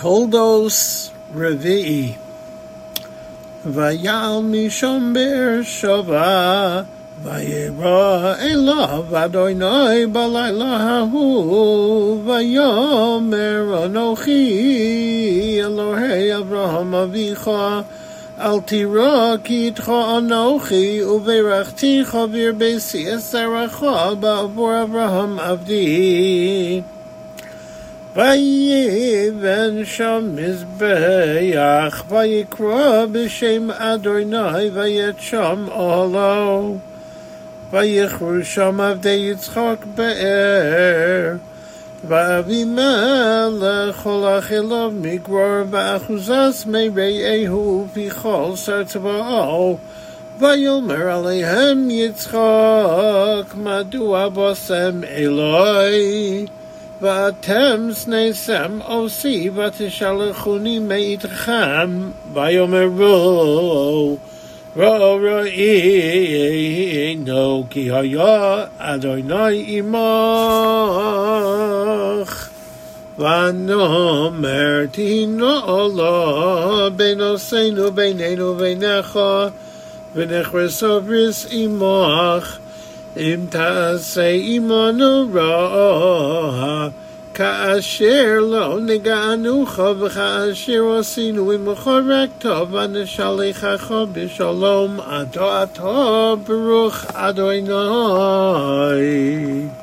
Toldos Revi'i Vayal Mishom Be'er Shava Vayera Elav Adonai Balayla Hahu Vayomer Anochi Elohei Avraham Avicha Al Tira Ki Itcha Anochi Uverachticha Virbesi Esaracha Ba'avor Avraham Avdi Vayeven Sham Mizbeach Vayikra B'Shem Adonai Vayet Sham Ohlo Vayichru Sham Avdei Yitzchak Be'er Va'avimelech Holach Elav Migror Va'achuzas Merei'ehu V'chol Sartzva'o Vayomer Aleihem Yitzchak Madua Bosem Eloi Va'atem sneisem osi v'tishalechuni me'itchem va'yomeru ro'einu ki haya Adonai imach va'nomer tihino Allah benoseinu beinenu beinecha v'nechresov ris imach Im ta'aseh imanu ra'ah ka'asher lo nega'anucha v'cha'asher osinu imucha rakta v'neshalichacha b'shalom ato ato baruch Adonai.